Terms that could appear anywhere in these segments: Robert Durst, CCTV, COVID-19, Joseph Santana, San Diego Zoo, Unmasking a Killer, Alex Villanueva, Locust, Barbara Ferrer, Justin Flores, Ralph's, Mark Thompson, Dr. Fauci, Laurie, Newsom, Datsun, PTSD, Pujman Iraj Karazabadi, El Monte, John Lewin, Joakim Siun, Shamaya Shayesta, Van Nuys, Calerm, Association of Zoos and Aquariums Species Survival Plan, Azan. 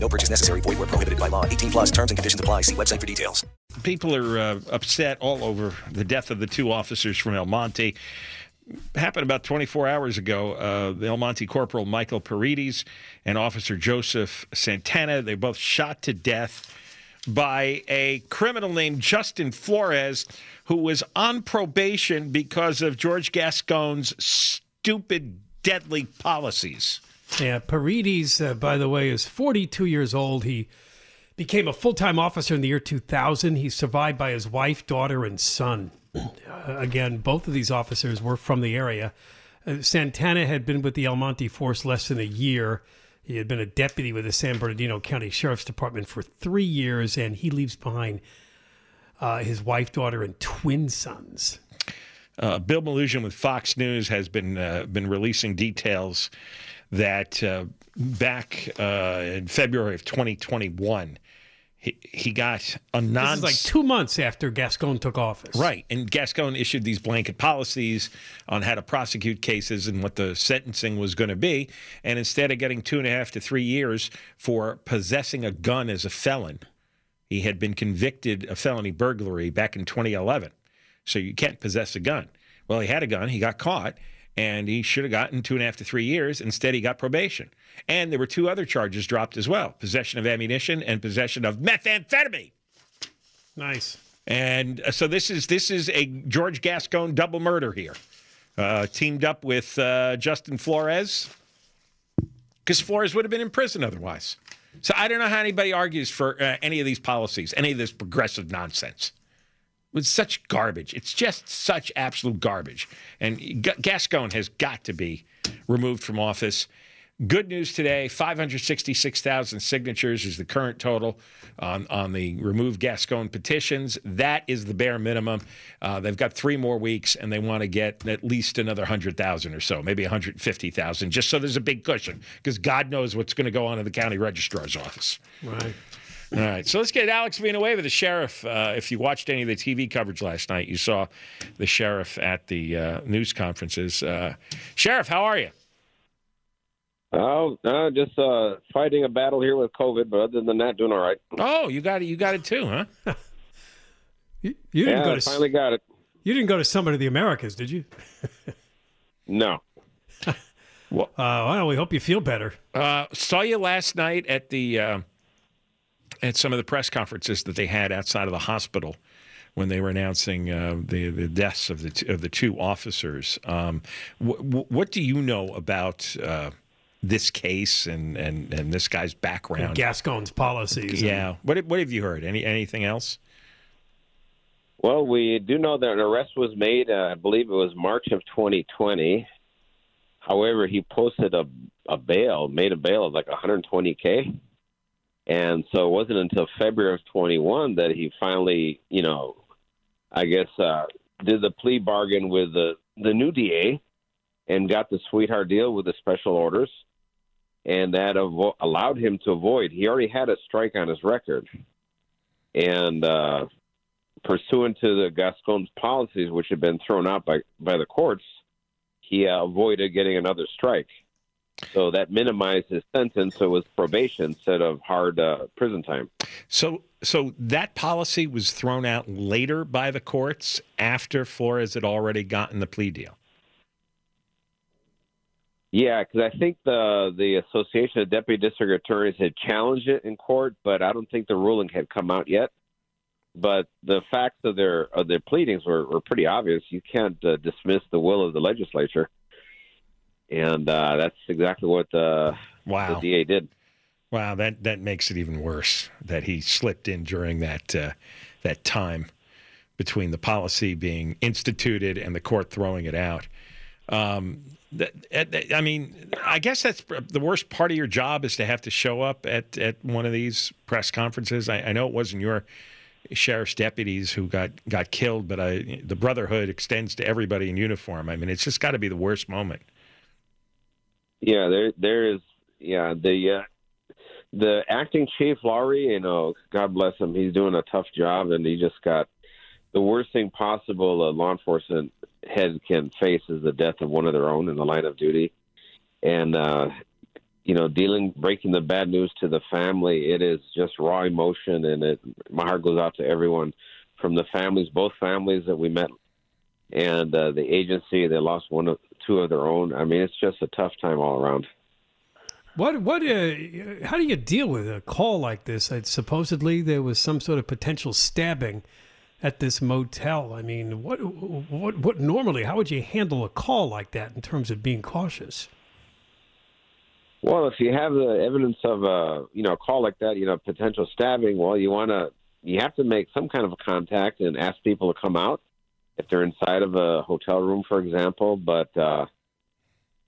No purchase necessary. Void where prohibited by law. 18 plus terms and conditions apply. See website for details. People are upset all over the death of the two officers from El Monte. Happened about 24 hours ago. The El Monte Corporal Michael Paredes and Officer Joseph Santana, they both shot to death by a criminal named Justin Flores, who was on probation because of George Gascon's stupid, deadly policies. Yeah, Paredes, by the way, is 42 years old. He became a full-time officer in the year 2000. He's survived by his wife, daughter, and son. Again, both of these officers were from the area. Santana had been with the El Monte force less than a year. He had been a deputy with the San Bernardino County Sheriff's Department for 3 years, and he leaves behind his wife, daughter, and twin sons. Bill Malusian with Fox News has been releasing details that back in February of 2021, he got a non... This is like 2 months after Gascon took office. Right, and Gascon issued these blanket policies on how to prosecute cases and what the sentencing was going to be, and instead of getting 2.5 to 3 years for possessing a gun as a felon, he had been convicted of felony burglary back in 2011. So you can't possess a gun. Well, he had a gun, he got caught, and he should have gotten 2.5 to 3 years. Instead, he got probation. And there were two other charges dropped as well, possession of ammunition and possession of methamphetamine. Nice. And so this is a George Gascon double murder here, teamed up with Justin Flores, because Flores would have been in prison otherwise. So I don't know how anybody argues for any of these policies, any of this progressive nonsense. With such garbage. It's just such absolute garbage. And Gascon has got to be removed from office. Good news today, 566,000 signatures is the current total on the Remove Gascon petitions. That is the bare minimum. They've got 3 more weeks, and they want to get at least another 100,000 or so, maybe 150,000, just so there's a big cushion, because God knows what's going to go on in the county registrar's office. Right. All right, so let's get Alex Villanueva, the sheriff. If you watched any of the TV coverage last night, you saw the sheriff at the news conferences. Sheriff, how are you? Oh, just fighting a battle here with COVID, but other than that, doing all right. Oh, you got it too, huh? I finally got it. You didn't go to Summit of the Americas, did you? No. Well, we hope you feel better. Saw you last night at the... at some of the press conferences that they had outside of the hospital when they were announcing the deaths of the two officers. What do you know about this case and this guy's background? And Gascon's policies. Yeah. What have you heard? Anything else? Well, we do know that an arrest was made, I believe it was March of 2020. However, he posted made a bail of like $120K. And so it wasn't until February of 21 that he finally, did the plea bargain with the new DA and got the sweetheart deal with the special orders. And that allowed him to avoid. He already had a strike on his record. And pursuant to the Gascon's policies, which had been thrown out by the courts, he avoided getting another strike. So that minimized his sentence, so it was probation instead of hard prison time. So that policy was thrown out later by the courts after Flores had already gotten the plea deal? Yeah, because I think the Association of Deputy District Attorneys had challenged it in court, but I don't think the ruling had come out yet. But the facts of their pleadings were pretty obvious. You can't dismiss the will of the legislature. And that's exactly what the DA did. Wow, that makes it even worse that he slipped in during that time between the policy being instituted and the court throwing it out. I guess that's the worst part of your job is to have to show up at one of these press conferences. I know it wasn't your sheriff's deputies who got killed, but the brotherhood extends to everybody in uniform. I mean, it's just got to be the worst moment. Yeah, there is. Yeah, the acting chief, Laurie, you know, God bless him, he's doing a tough job, and he just got the worst thing possible a law enforcement head can face is the death of one of their own in the line of duty. And, you know, breaking the bad news to the family, it is just raw emotion, and my heart goes out to everyone from the families, both families that we met, and the agency. They lost two of their own. I mean, it's just a tough time all around. How do you deal with a call like this? Supposedly there was some sort of potential stabbing at this motel. I mean, what normally, how would you handle a call like that in terms of being cautious? Well, if you have the evidence of a call like that, potential stabbing, well, you have to make some kind of a contact and ask people to come out if they're inside of a hotel room, for example. But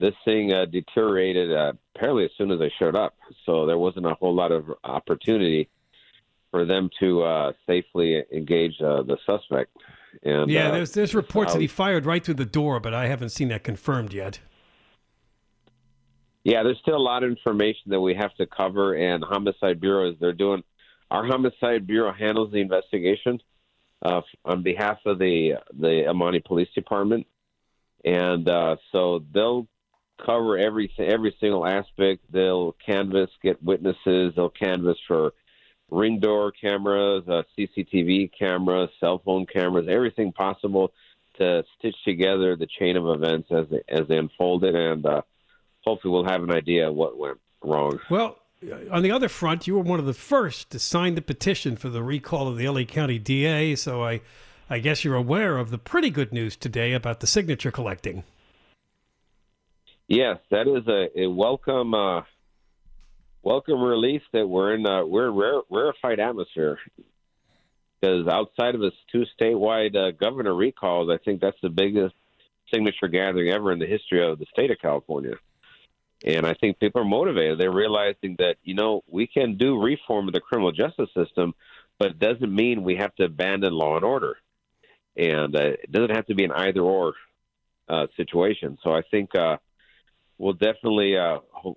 this thing deteriorated apparently as soon as I showed up, so there wasn't a whole lot of opportunity for them to safely engage the suspect. And yeah, there's reports that he fired right through the door, but I haven't seen that confirmed yet. Yeah, there's still a lot of information that we have to cover, and Homicide Bureau our Homicide Bureau handles the investigation on behalf of the El Monte Police Department, and so they'll cover every single aspect. They'll get witnesses. They'll canvass for ring door cameras, CCTV cameras, cell phone cameras, everything possible to stitch together the chain of events as they unfolded, and hopefully we'll have an idea of what went wrong. Well, on the other front, you were one of the first to sign the petition for the recall of the L.A. County DA, so I guess you're aware of the pretty good news today about the signature collecting. Yes, that is a welcome relief that we're in rarefied atmosphere, because outside of its two statewide governor recalls, I think that's the biggest signature gathering ever in the history of the state of California. And I think people are motivated. They're realizing that, we can do reform of the criminal justice system, but it doesn't mean we have to abandon law and order. And it doesn't have to be an either-or situation. So I think we'll definitely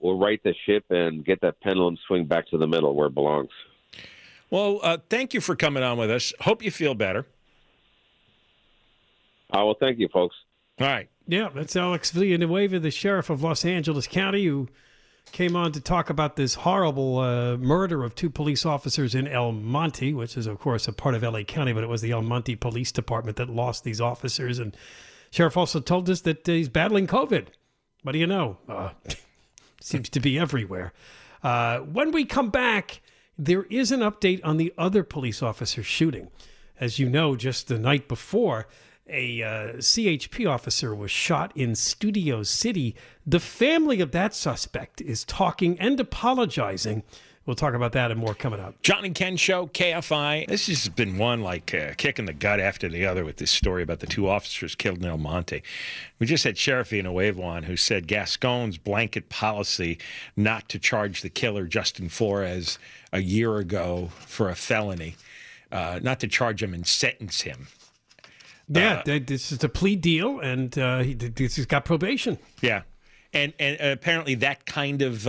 we'll right the ship and get that pendulum swing back to the middle where it belongs. Well, thank you for coming on with us. Hope you feel better. Well, thank you, folks. All right. Yeah, that's Alex Villanueva, the sheriff of Los Angeles County, who came on to talk about this horrible murder of two police officers in El Monte, which is, of course, a part of L.A. County, but it was the El Monte Police Department that lost these officers. And sheriff also told us that he's battling COVID. What do you know? Seems to be everywhere. When we come back, there is an update on the other police officer shooting. As you know, just the night before, a CHP officer was shot in Studio City. The family of that suspect is talking and apologizing. We'll talk about that and more coming up. John and Ken Show, KFI. This has been one kick in the gut after the other with this story about the two officers killed in El Monte. We just had Sheriff Villanueva on, who said Gascon's blanket policy not to charge the killer, Justin Flores, a year ago for a felony, not to charge him and sentence him. Yeah, this is a plea deal, and he's got probation. Yeah, and apparently that kind of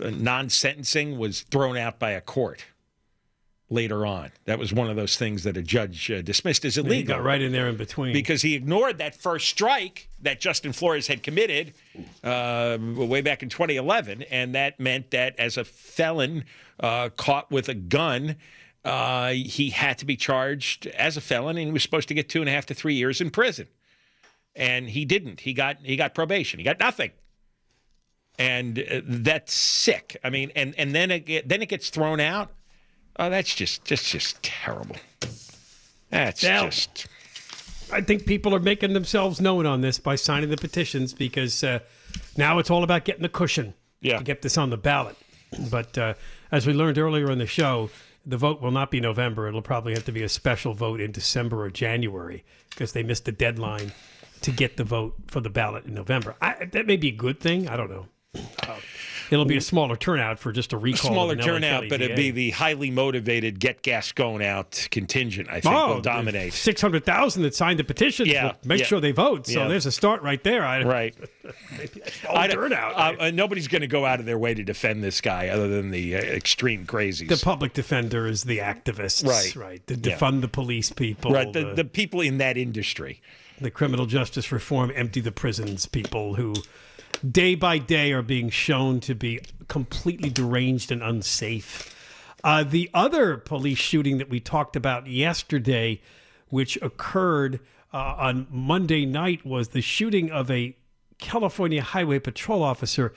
non-sentencing was thrown out by a court later on. That was one of those things that a judge dismissed as illegal. He got right in there in between because he ignored that first strike that Justin Flores had committed way back in 2011, and that meant that as a felon caught with a gun, he had to be charged as a felon, and he was supposed to get 2.5 to 3 years in prison. And he didn't. He got probation. He got nothing. And that's sick. I mean, and then it gets thrown out. Oh, that's just terrible. I think people are making themselves known on this by signing the petitions, because now it's all about getting a cushion to get this on the ballot. But as we learned earlier in the show, the vote will not be November. It'll probably have to be a special vote in December or January, because they missed the deadline to get the vote for the ballot in November. That may be a good thing. I don't know. It'll be a smaller turnout for just a recall. A smaller turnout, but it'd be the highly motivated get Gascon out contingent, I think, will dominate. 600,000 that signed the petition will make sure they vote. So there's a start right there. Right. Turnout. Nobody's going to go out of their way to defend this guy other than the extreme crazies. The public defender is the activists. Right. The defund the police people. Right. The people in that industry. The criminal justice reform, empty the prisons people who day by day are being shown to be completely deranged and unsafe. The other police shooting that we talked about yesterday, which occurred on Monday night, was the shooting of a California Highway Patrol officer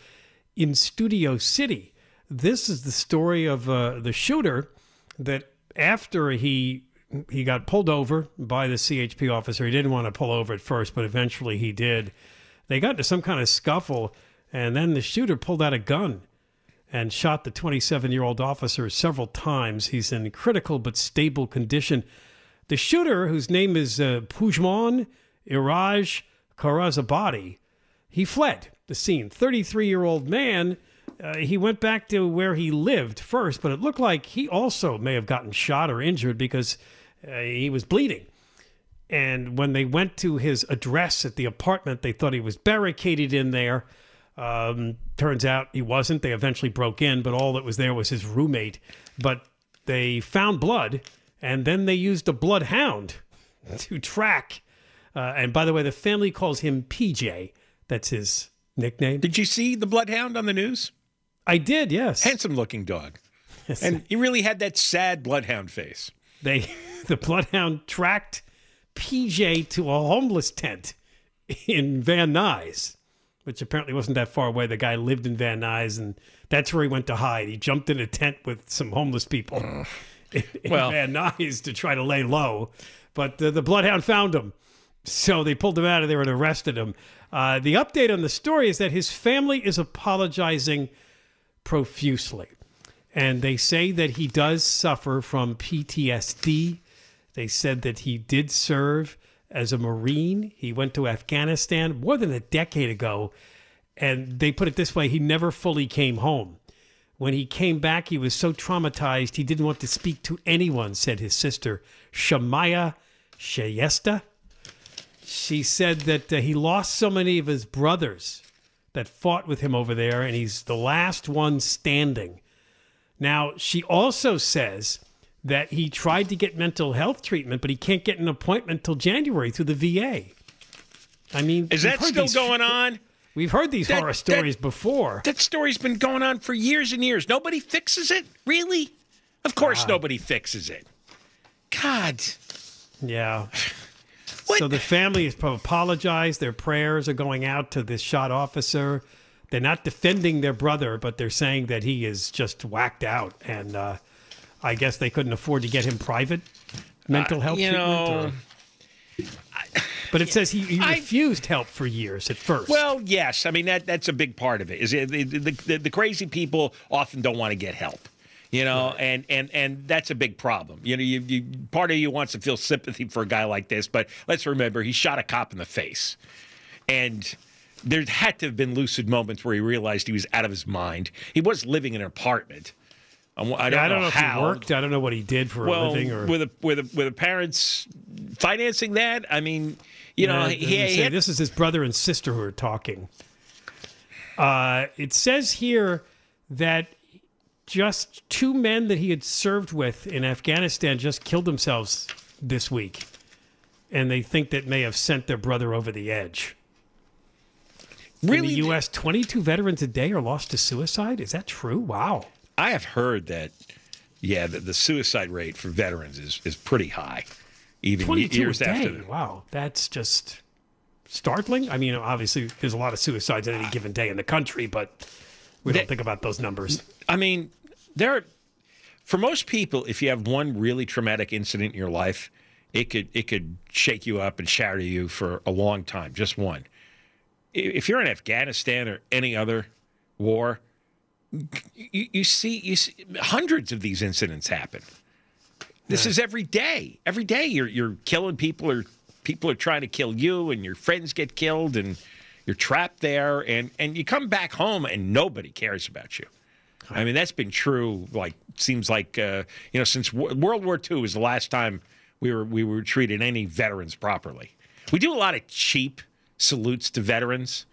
in Studio City. This is the story of the shooter that after he got pulled over by the CHP officer. He didn't want to pull over at first, but eventually he did. They got into some kind of scuffle, and then the shooter pulled out a gun and shot the 27-year-old officer several times. He's in critical but stable condition. The shooter, whose name is Pujman Iraj Karazabadi, he fled the scene. 33-year-old man, he went back to where he lived first, but it looked like he also may have gotten shot or injured because he was bleeding. And when they went to his address at the apartment, they thought he was barricaded in there. Turns out he wasn't. They eventually broke in, but all that was there was his roommate. But they found blood, and then they used a bloodhound to track. And by the way, the family calls him PJ. That's his nickname. Did you see the bloodhound on the news? I did, yes. Handsome-looking dog. Yes. And he really had that sad bloodhound face. The bloodhound tracked PJ to a homeless tent in Van Nuys, which apparently wasn't that far away. The guy lived in Van Nuys, and that's where he went to hide. He jumped in a tent with some homeless people in Van Nuys to try to lay low, but the bloodhound found him. So they pulled him out of there and arrested him. The update on the story is that his family is apologizing profusely, and they say that he does suffer from PTSD. They said that he did serve as a Marine. He went to Afghanistan more than a decade ago. And they put it this way, he never fully came home. When he came back, he was so traumatized, he didn't want to speak to anyone, said his sister, Shamaya Shayesta. She said that he lost so many of his brothers that fought with him over there, and he's the last one standing. Now, she also says that he tried to get mental health treatment, but he can't get an appointment till January through the VA. I mean, is that still going on? We've heard these horror stories before. That story's been going on for years and years. Nobody fixes it? Really? Of course nobody fixes it. God. Yeah. So the family has apologized. Their prayers are going out to this shot officer. They're not defending their brother, but they're saying that he is just whacked out and I guess they couldn't afford to get him private mental health treatment. But it says he refused help for years at first. Well, yes. I mean, that's a big part of it. Is the crazy people often don't want to get help, and that's a big problem. Part of you wants to feel sympathy for a guy like this, but let's remember he shot a cop in the face. And there had to have been lucid moments where he realized he was out of his mind. He was living in an apartment. I don't know how. If he worked. I don't know what he did for a living. Or with the parents financing that, I mean, this is his brother and sister who are talking. It says here that just two men that he had served with in Afghanistan just killed themselves this week, and they think that may have sent their brother over the edge. Really, in the U.S., 22 veterans a day are lost to suicide. Is that true? Wow. I have heard that, the suicide rate for veterans is pretty high, even years after that. Wow, that's just startling. I mean, obviously, there's a lot of suicides at any given day in the country, but we don't think about those numbers. I mean, for most people, if you have one really traumatic incident in your life, it could shake you up and shatter you for a long time, just one. If you're in Afghanistan or any other war, you see hundreds of these incidents happen. This is every day. Every day you're killing people, or people are trying to kill you, and your friends get killed, and You're trapped there, and you come back home, and nobody cares about you. I mean, that's been true. Like, seems like you know, since World War II was the last time we were treated any veterans properly. We do a lot of cheap salutes to veterans.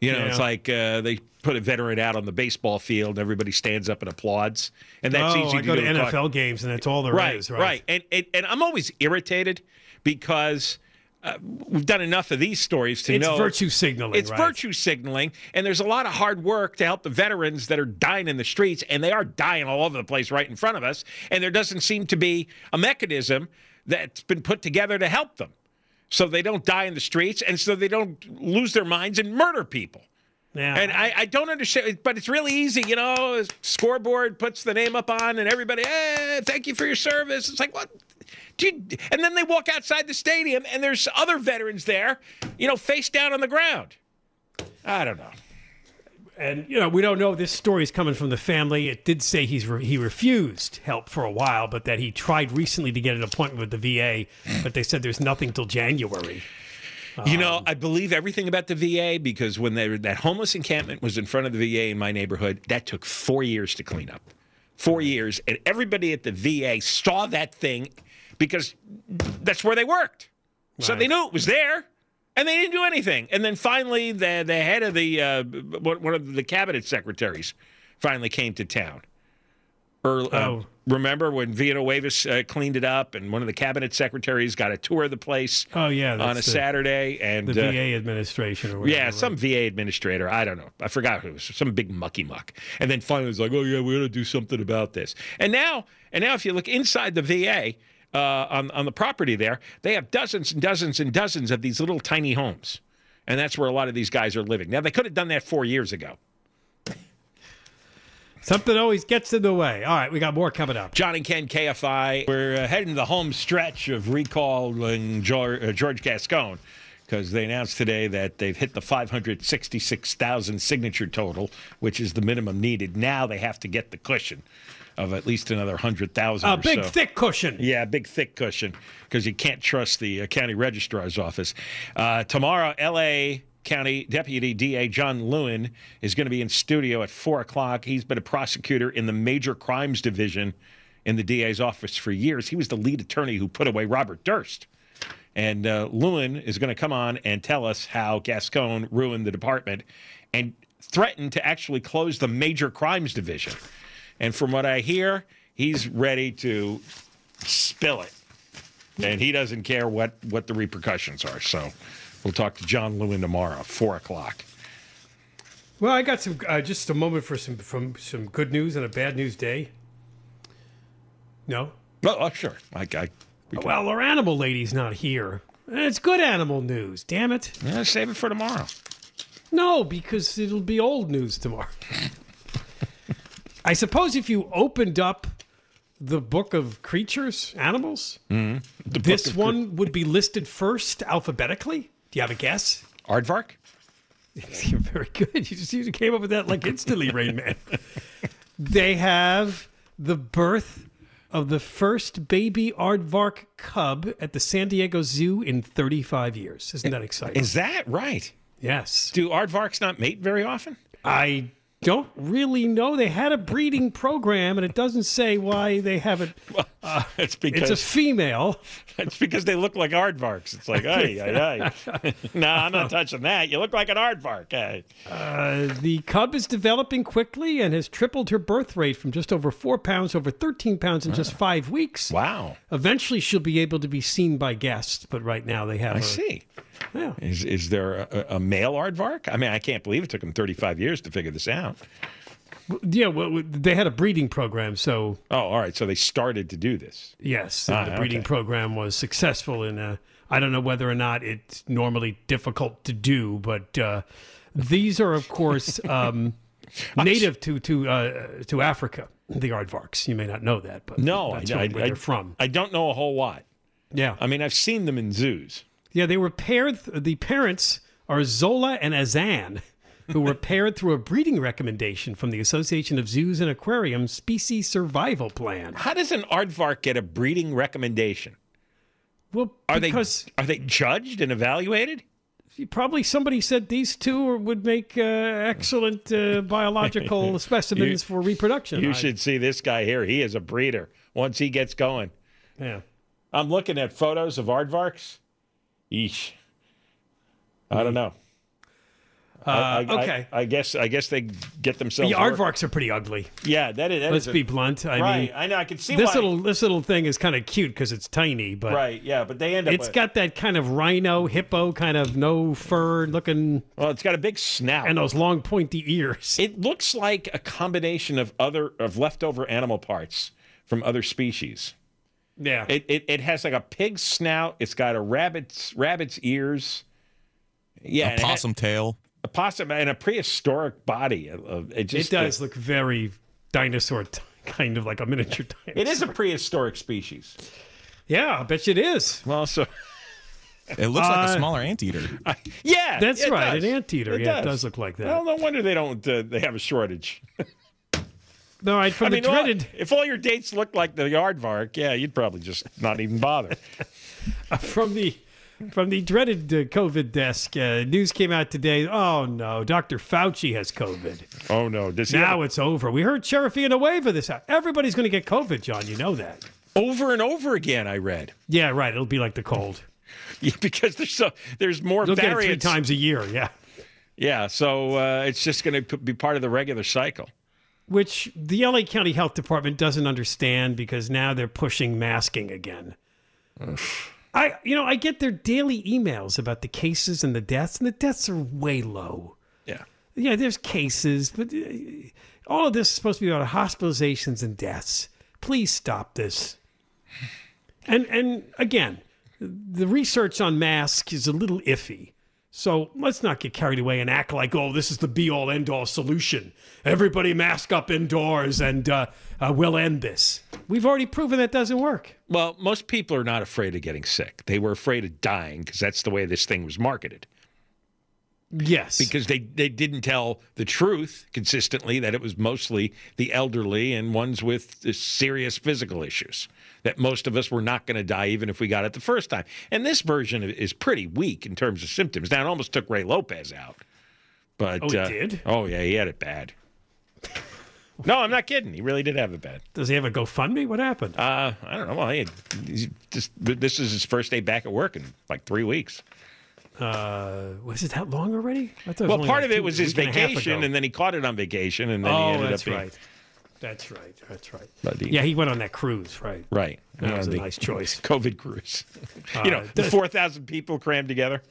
You know, it's like they put a veteran out on the baseball field, and everybody stands up and applauds, and that's easy to do. I go to NFL games, and that's all there is, right? Right, and I'm always irritated because. We've done enough of these stories to know. It's virtue signaling, it's virtue signaling, and there's a lot of hard work to help the veterans that are dying in the streets, and they are dying all over the place right in front of us, and there doesn't seem to be a mechanism that's been put together to help them. So they don't die in the streets, and so they don't lose their minds and murder people. Yeah. And I don't understand, but it's really easy, you know, scoreboard puts the name up on, and everybody, hey, thank you for your service. It's like, what? And then they walk outside the stadium, and there's other veterans there, you know, face down on the ground. I don't know. And, you know, we don't know. This story is coming from the family. It did say he refused help for a while, but that he tried recently to get an appointment with the VA, but they said there's nothing till January. You know, I believe everything about the VA because when that homeless encampment was in front of the VA in my neighborhood, that took 4 years to clean up. 4 years, and everybody at the VA saw that thing because that's where they worked. Right. So they knew it was there, and they didn't do anything. And then finally, the head of the one of the cabinet secretaries finally came to town. Remember when Villanueva cleaned it up, and one of the cabinet secretaries got a tour of the place on a Saturday. And the VA administration or whatever. Yeah, some VA administrator. I don't know. I forgot who it was. Some big mucky-muck. And then finally it was like, oh, yeah, we ought to do something about this. And now if you look inside the VA on the property there, they have dozens and dozens and dozens of these little tiny homes. And that's where a lot of these guys are living. Now, they could have done that 4 years ago. Something always gets in the way. All right, we got more coming up. John and Ken, KFI. We're heading to the home stretch of recalling George Gascon because they announced today that they've hit the 566,000 signature total, which is the minimum needed. Now they have to get the cushion of at least another 100,000 or so. A big, thick cushion. Yeah, a big, thick cushion because you can't trust the county registrar's office. Tomorrow, L.A., County Deputy DA John Lewin is going to be in studio at 4 o'clock. He's been a prosecutor in the Major Crimes Division in the DA's office for years. He was the lead attorney who put away Robert Durst. And Lewin is going to come on and tell us how Gascon ruined the department and threatened to actually close the Major Crimes Division. And from what I hear, he's ready to spill it. And he doesn't care what the repercussions are, so... We'll talk to John Lewin tomorrow, 4 o'clock. Well, I got some just a moment for some good news on a bad news day. No? Oh, sure. Well, our animal lady's not here. It's good animal news, damn it. Yeah, save it for tomorrow. No, because it'll be old news tomorrow. I suppose if you opened up the book of creatures, animals, this one would be listed first alphabetically. Do you have a guess? Aardvark? You're very good. You came up with that like instantly, Rain Man. They have the birth of the first baby aardvark cub at the San Diego Zoo in 35 years. Isn't that exciting? Is that right? Yes. Do aardvarks not mate very often? I don't really know. They had a breeding program, and it doesn't say why they haven't. Well, it's a female. It's because they look like aardvarks. It's like, hey, hey. No, I'm not touching that. You look like an aardvark. Hey. The cub is developing quickly and has tripled her birth rate from just over 4 pounds to over 13 pounds in just 5 weeks. Wow. Eventually, she'll be able to be seen by guests, but right now they have her. I see. Yeah. Is there a male aardvark? I mean, I can't believe it took them 35 years to figure this out. Yeah, well, they had a breeding program, so... Oh, all right, so they started to do this. Yes, the breeding program was successful, and I don't know whether or not it's normally difficult to do, but these are, of course, native to Africa, the aardvarks. You may not know that, but that's where they're from. I don't know a whole lot. Yeah. I mean, I've seen them in zoos. Yeah, they were paired. The parents are Zola and Azan, who were paired through a breeding recommendation from the Association of Zoos and Aquariums Species Survival Plan. How does an aardvark get a breeding recommendation? Well, because... Are they judged and evaluated? Probably somebody said these two would make excellent biological specimens for reproduction. You should see this guy here. He is a breeder once he gets going. Yeah. I'm looking at photos of aardvarks. Eesh. I don't know. Okay. I guess they get themselves. The aardvarks are pretty ugly. Yeah, that Let's be blunt. I mean, I know. I can see this little thing is kind of cute because it's tiny, but but they end up. It's got that kind of rhino, hippo kind of no fur looking. Well, it's got a big snout and those long pointy ears. It looks like a combination of leftover animal parts from other species. Yeah. It has like a pig's snout. It's got a rabbit's ears. Yeah, a possum tail. A possum and a prehistoric body. It does look very dinosaur, kind of like a miniature dinosaur. It is a prehistoric species. Yeah, I bet you it is. Well, so it looks like a smaller anteater. Yeah, that's right, an anteater. It does look like that. Well, no wonder they don't. They have a shortage. No, if all your dates looked like the aardvark, yeah, you'd probably just not even bother. From the dreaded COVID desk, news came out today. Oh, no, Dr. Fauci has COVID. Oh, no. It's over. We heard Sheriff Villanueva this out. Everybody's going to get COVID, John. You know that. Over and over again, I read. Yeah, right. It'll be like the cold. Yeah, because there's more variants. You'll get it 3 times a year, yeah. Yeah, so it's just going to be part of the regular cycle. Which the L.A. County Health Department doesn't understand because now they're pushing masking again. I get their daily emails about the cases and the deaths are way low. Yeah. Yeah, there's cases, but all of this is supposed to be about hospitalizations and deaths. Please stop this. And again, the research on masks is a little iffy. So let's not get carried away and act like, oh, this is the be-all, end-all solution. Everybody mask up indoors and we'll end this. We've already proven that doesn't work. Well, most people are not afraid of getting sick. They were afraid of dying because that's the way this thing was marketed. Yes. Because they didn't tell the truth consistently that it was mostly the elderly and ones with serious physical issues, that most of us were not going to die even if we got it the first time. And this version is pretty weak in terms of symptoms. Now, it almost took Ray Lopez out. But, it did? Oh, yeah, he had it bad. No, I'm not kidding. He really did have it bad. Does he have a GoFundMe? What happened? I don't know. Well, this is his first day back at work in like 3 weeks. Was it that long already? Well, part of it was his vacation, and then he caught it on vacation, and then he ended up being... Right. That's right. Yeah, he went on that cruise, right? Right. That was a nice choice. COVID cruise. The 4,000 people crammed together.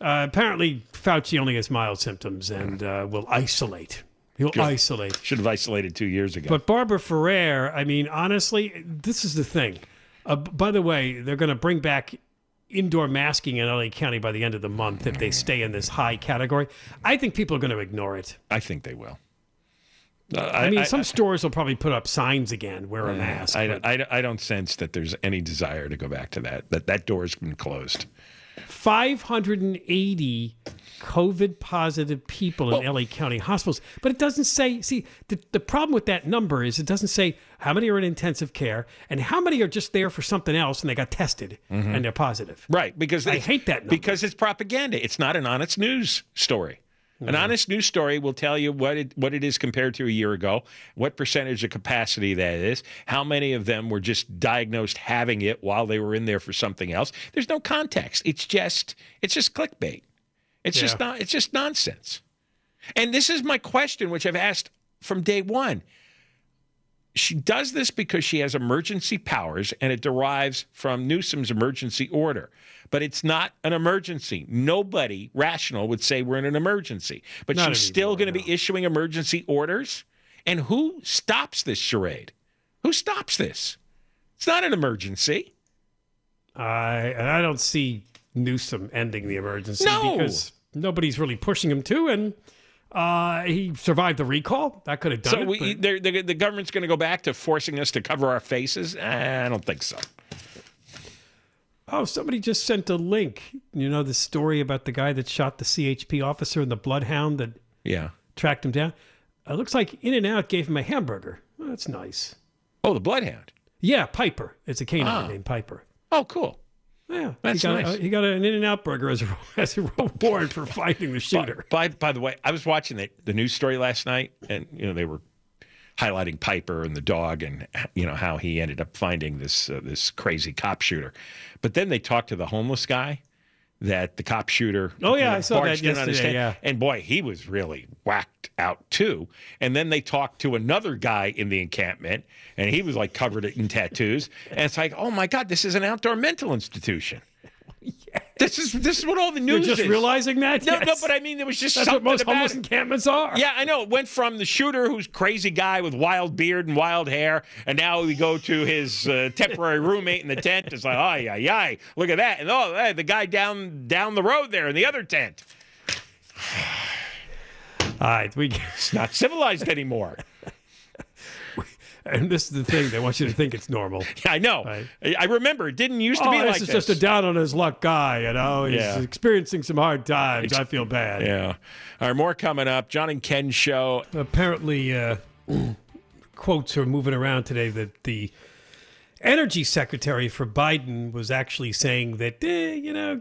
Apparently, Fauci only has mild symptoms and will isolate. He'll isolate. Should have isolated 2 years ago. But Barbara Ferrer, I mean, honestly, this is the thing. By the way, they're going to bring back indoor masking in LA County by the end of the month if they stay in this high category. I think people are going to ignore it. I think they will. Some stores will probably put up signs again, wear a mask. I don't sense that there's any desire to go back to that. That door's been closed. 580 COVID positive people in LA County hospitals. But it doesn't say, the problem with that number is it doesn't say how many are in intensive care and how many are just there for something else and they got tested and they're positive. Right. Because I hate that number. Because it's propaganda. It's not an honest news story. An honest news story will tell you what it is compared to a year ago, what percentage of capacity that is, how many of them were just diagnosed having it while they were in there for something else. There's no context. It's just clickbait. It's just nonsense. And this is my question, which I've asked from day one. She does this because she has emergency powers, and it derives from Newsom's emergency order. But it's not an emergency. Nobody rational would say we're in an emergency. But she's still going to be issuing emergency orders. And who stops this charade? Who stops this? It's not an emergency. I don't see Newsom ending the emergency because nobody's really pushing him to, and... he survived the recall. That could have done it. The government's going to go back to forcing us to cover our faces? I don't think so. Oh, somebody just sent a link. You know the story about the guy that shot the CHP officer and the bloodhound that tracked him down? It looks like In-N-Out gave him a hamburger. Well, that's nice. Oh, the bloodhound? Yeah, Piper. It's a canine named Piper. Oh, cool. Yeah, that's nice. He got an In-N-Out Burger as a reward for finding the shooter. By the way, I was watching the news story last night, and they were highlighting Piper and the dog, and how he ended up finding this crazy cop shooter. But then they talked to the homeless guy that the cop shooter. Oh yeah, I saw that yesterday. Yeah, and boy, he was really whacked out too. And then they talked to another guy in the encampment, and he was like covered in tattoos. And it's like, oh my God, this is an outdoor mental institution. Yes. This is what all the news is. You're just realizing that? No, but I mean, there was just something about it. That's what most homeless encampments are. Yeah, I know. It went from the shooter, who's crazy guy with wild beard and wild hair, and now we go to his temporary roommate in the tent. It's like, ay, ay, ay, look at that. And the guy down the road there in the other tent. All right, it's not civilized anymore. And this is the thing. They want you to think it's normal. Yeah, I know. Right? I remember. It didn't used to be like this. This is just a down-on-his-luck guy, He's experiencing some hard times. I feel bad. Yeah. All right, more coming up. John and Ken Show. Apparently, quotes are moving around today that the energy secretary for Biden was actually saying that,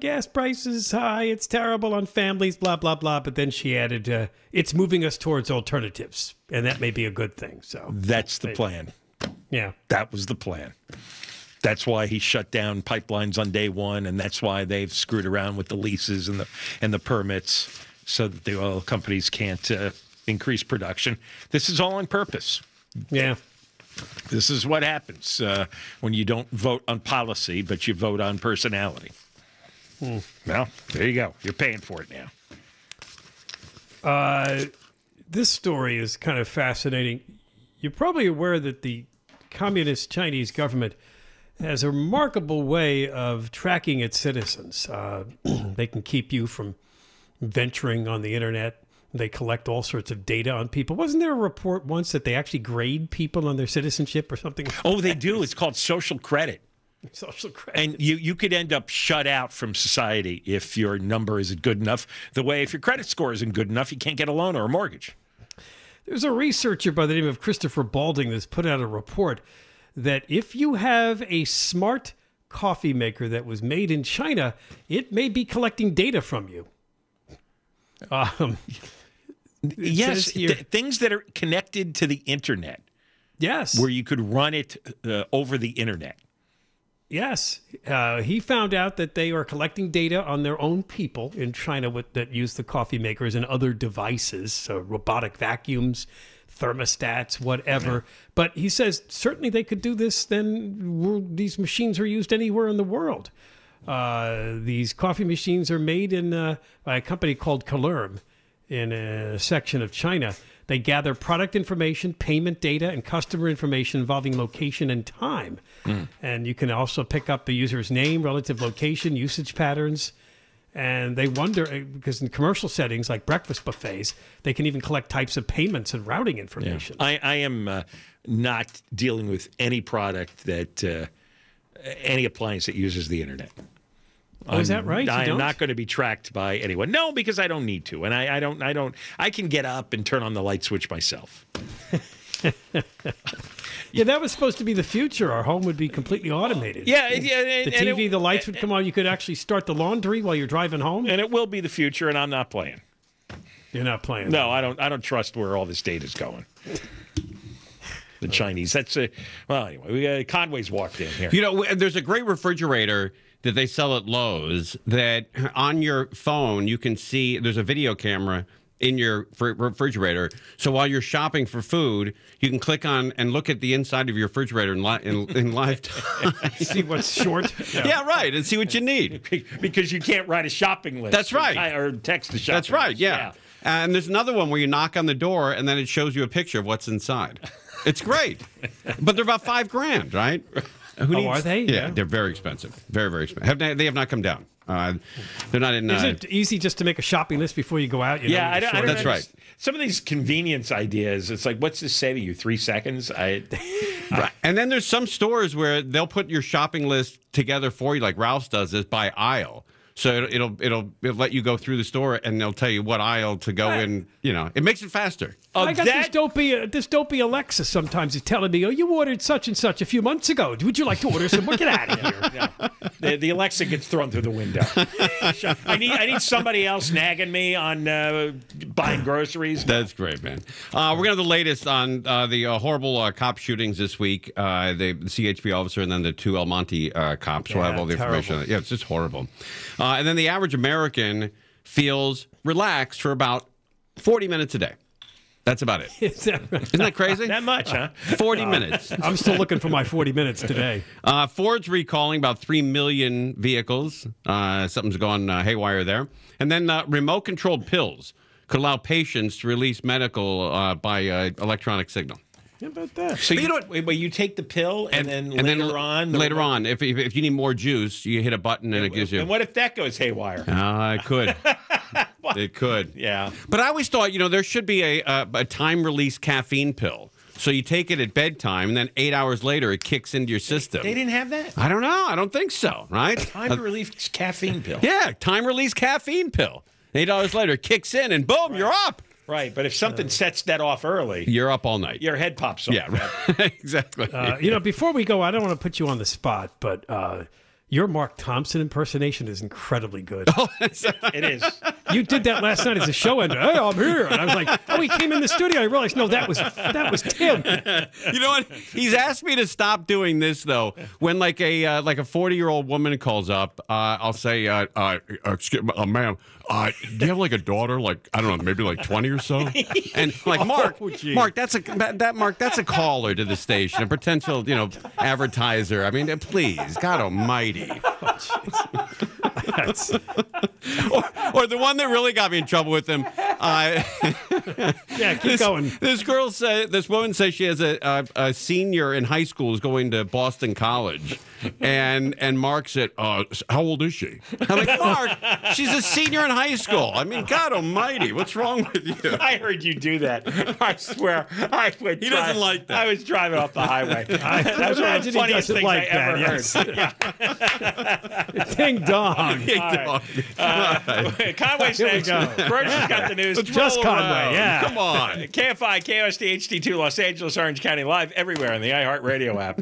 gas prices high, it's terrible on families, blah, blah, blah. But then she added, it's moving us towards alternatives. And that may be a good thing. So that's the plan. Yeah. That was the plan. That's why he shut down pipelines on day one. And that's why they've screwed around with the leases and the permits so that the oil companies can't increase production. This is all on purpose. Yeah. This is what happens when you don't vote on policy, but you vote on personality. Well, there you go. You're paying for it now. This story is kind of fascinating. You're probably aware that the communist Chinese government has a remarkable way of tracking its citizens. They can keep you from venturing on the internet. They collect all sorts of data on people. Wasn't there a report once that they actually grade people on their citizenship or something? Oh, they do. It's called social credit. Social credit. And you could end up shut out from society if your number isn't good enough. The way if your credit score isn't good enough, you can't get a loan or a mortgage. There's a researcher by the name of Christopher Balding that's put out a report that if you have a smart coffee maker that was made in China, it may be collecting data from you. Yes, things that are connected to the internet. Yes. Where you could run it over the internet. Yes. He found out that they are collecting data on their own people in China that use the coffee makers and other devices, so robotic vacuums, thermostats, whatever. Mm-hmm. But he says certainly they could do this, then these machines are used anywhere in the world. These coffee machines are made by a company called Calerm. In a section of China, they gather product information, payment data, and customer information involving location and time. And you can also pick up the user's name, relative location, usage patterns. And they wonder, because in commercial settings like breakfast buffets, they can even collect types of payments and routing information. Yeah. I am not dealing with any product that any appliance that uses the internet. Oh, is that right? I am not going to be tracked by anyone. No, because I don't need to. And I can get up and turn on the light switch myself. Yeah, that was supposed to be the future. Our home would be completely automated. Yeah. The TV, the lights would come on. You could actually start the laundry while you're driving home. And it will be the future, and I'm not playing. You're not playing. No, I don't trust where all this data is going. The Chinese. Conway's walked in here. There's a great refrigerator that they sell at Lowe's that on your phone you can see there's a video camera in your refrigerator. So while you're shopping for food, you can click on and look at the inside of your refrigerator in live time. See what's short. Yeah, right. And see what you need. Because you can't write a shopping list. That's right. Or text a shopping list. That's right, yeah. And there's another one where you knock on the door and then it shows you a picture of what's inside. It's great. But they're about $5,000, right? Are they? Yeah, they're very expensive. Very, very expensive. They have not come down. They're not in. Is it easy just to make a shopping list before you go out? I don't. That's right. Some of these convenience ideas, it's like, what's this saving you? 3 seconds? Right. And then there's some stores where they'll put your shopping list together for you, like Ralph's does this by aisle. So it'll let you go through the store and they'll tell you what aisle to go in. It makes it faster. This dopey Alexa sometimes is telling me, you ordered such and such a few months ago. Would you like to order some more? Get out of here. The Alexa gets thrown through the window. I need somebody else nagging me on buying groceries. That's great, man. We're going to have the latest on the horrible cop shootings this week. The CHP officer and then the two El Monte cops. Yeah, we'll have all the information on it. Yeah, it's just horrible. And then the average American feels relaxed for about 40 minutes a day. That's about it. Isn't that crazy? That much, huh? 40 minutes. I'm still looking for my 40 minutes today. Ford's recalling about 3 million vehicles. Something's gone haywire there. And then remote-controlled pills could allow patients to release medical by electronic signal. How about that? So you take the pill, and then later on, if you need more juice, you hit a button and it gives you. And what if that goes haywire? It could. It could. Yeah. But I always thought, there should be a time-release caffeine pill. So you take it at bedtime, and then 8 hours later, it kicks into your system. They didn't have that? I don't know. I don't think so, right? Time-release caffeine pill. Yeah, time-release caffeine pill. 8 hours later, it kicks in, and boom, you're up. Right, but if something sets that off early... You're up all night. Your head pops off. Yeah, right. Exactly. Before we go, I don't want to put you on the spot, but... your Mark Thompson impersonation is incredibly good. Oh, it is. You did that last night as a show ender. Hey, I'm here. And I was like, he came in the studio. I realized, no, that was Tim. You know what? He's asked me to stop doing this, though. When like a 40-year-old woman calls up, I'll say, excuse me, ma'am, do you have like a daughter? Like, I don't know, maybe like 20 or so? And like, Mark, that's a caller to the station, a potential, advertiser. I mean, please, God almighty. Oh, or the one that really got me in trouble with him. Yeah, keep going. This woman says she has a senior in high school who's going to Boston College, and Mark said, "How old is she?" I'm like, "Mark, she's a senior in high school. I mean, God Almighty, what's wrong with you?" I heard you do that. I swear, he doesn't like that. I was driving off the highway. That was one of the funniest things I ever heard. Yeah. Ding dong. Ding dong. Right. Conway's next. Brody's got the news. Just Conway, yeah. Come on. KFI, KOST, HD2, Los Angeles, Orange County, live everywhere on the iHeartRadio app.